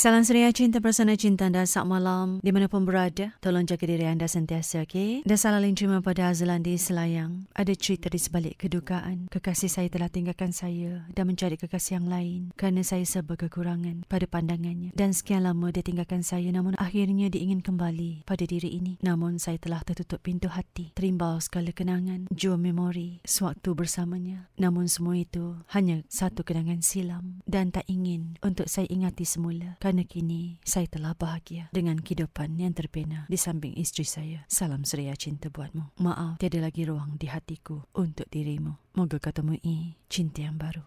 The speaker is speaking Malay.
Salam suria cinta bersama cinta anda saat malam dimanapun berada. Tolong jaga diri anda sentiasa, okey? Dan saling terima pada Azlandi Selayang. Ada cerita di sebalik kedukaan. Kekasih saya telah tinggalkan saya dan mencari kekasih yang lain kerana saya serba kekurangan pada pandangannya. Dan sekian lama dia tinggalkan saya, namun akhirnya dia ingin kembali pada diri ini. Namun saya telah tertutup pintu hati, terimbau segala kenangan, jua memori sewaktu bersamanya. Namun semua itu hanya satu kenangan silam dan tak ingin untuk saya ingati semula. Kerana kini saya telah bahagia dengan kehidupan yang terbina di samping isteri saya. Salam suria cinta buatmu. Maaf tiada lagi ruang di hatiku untuk dirimu. Moga kau temui cinta yang baru.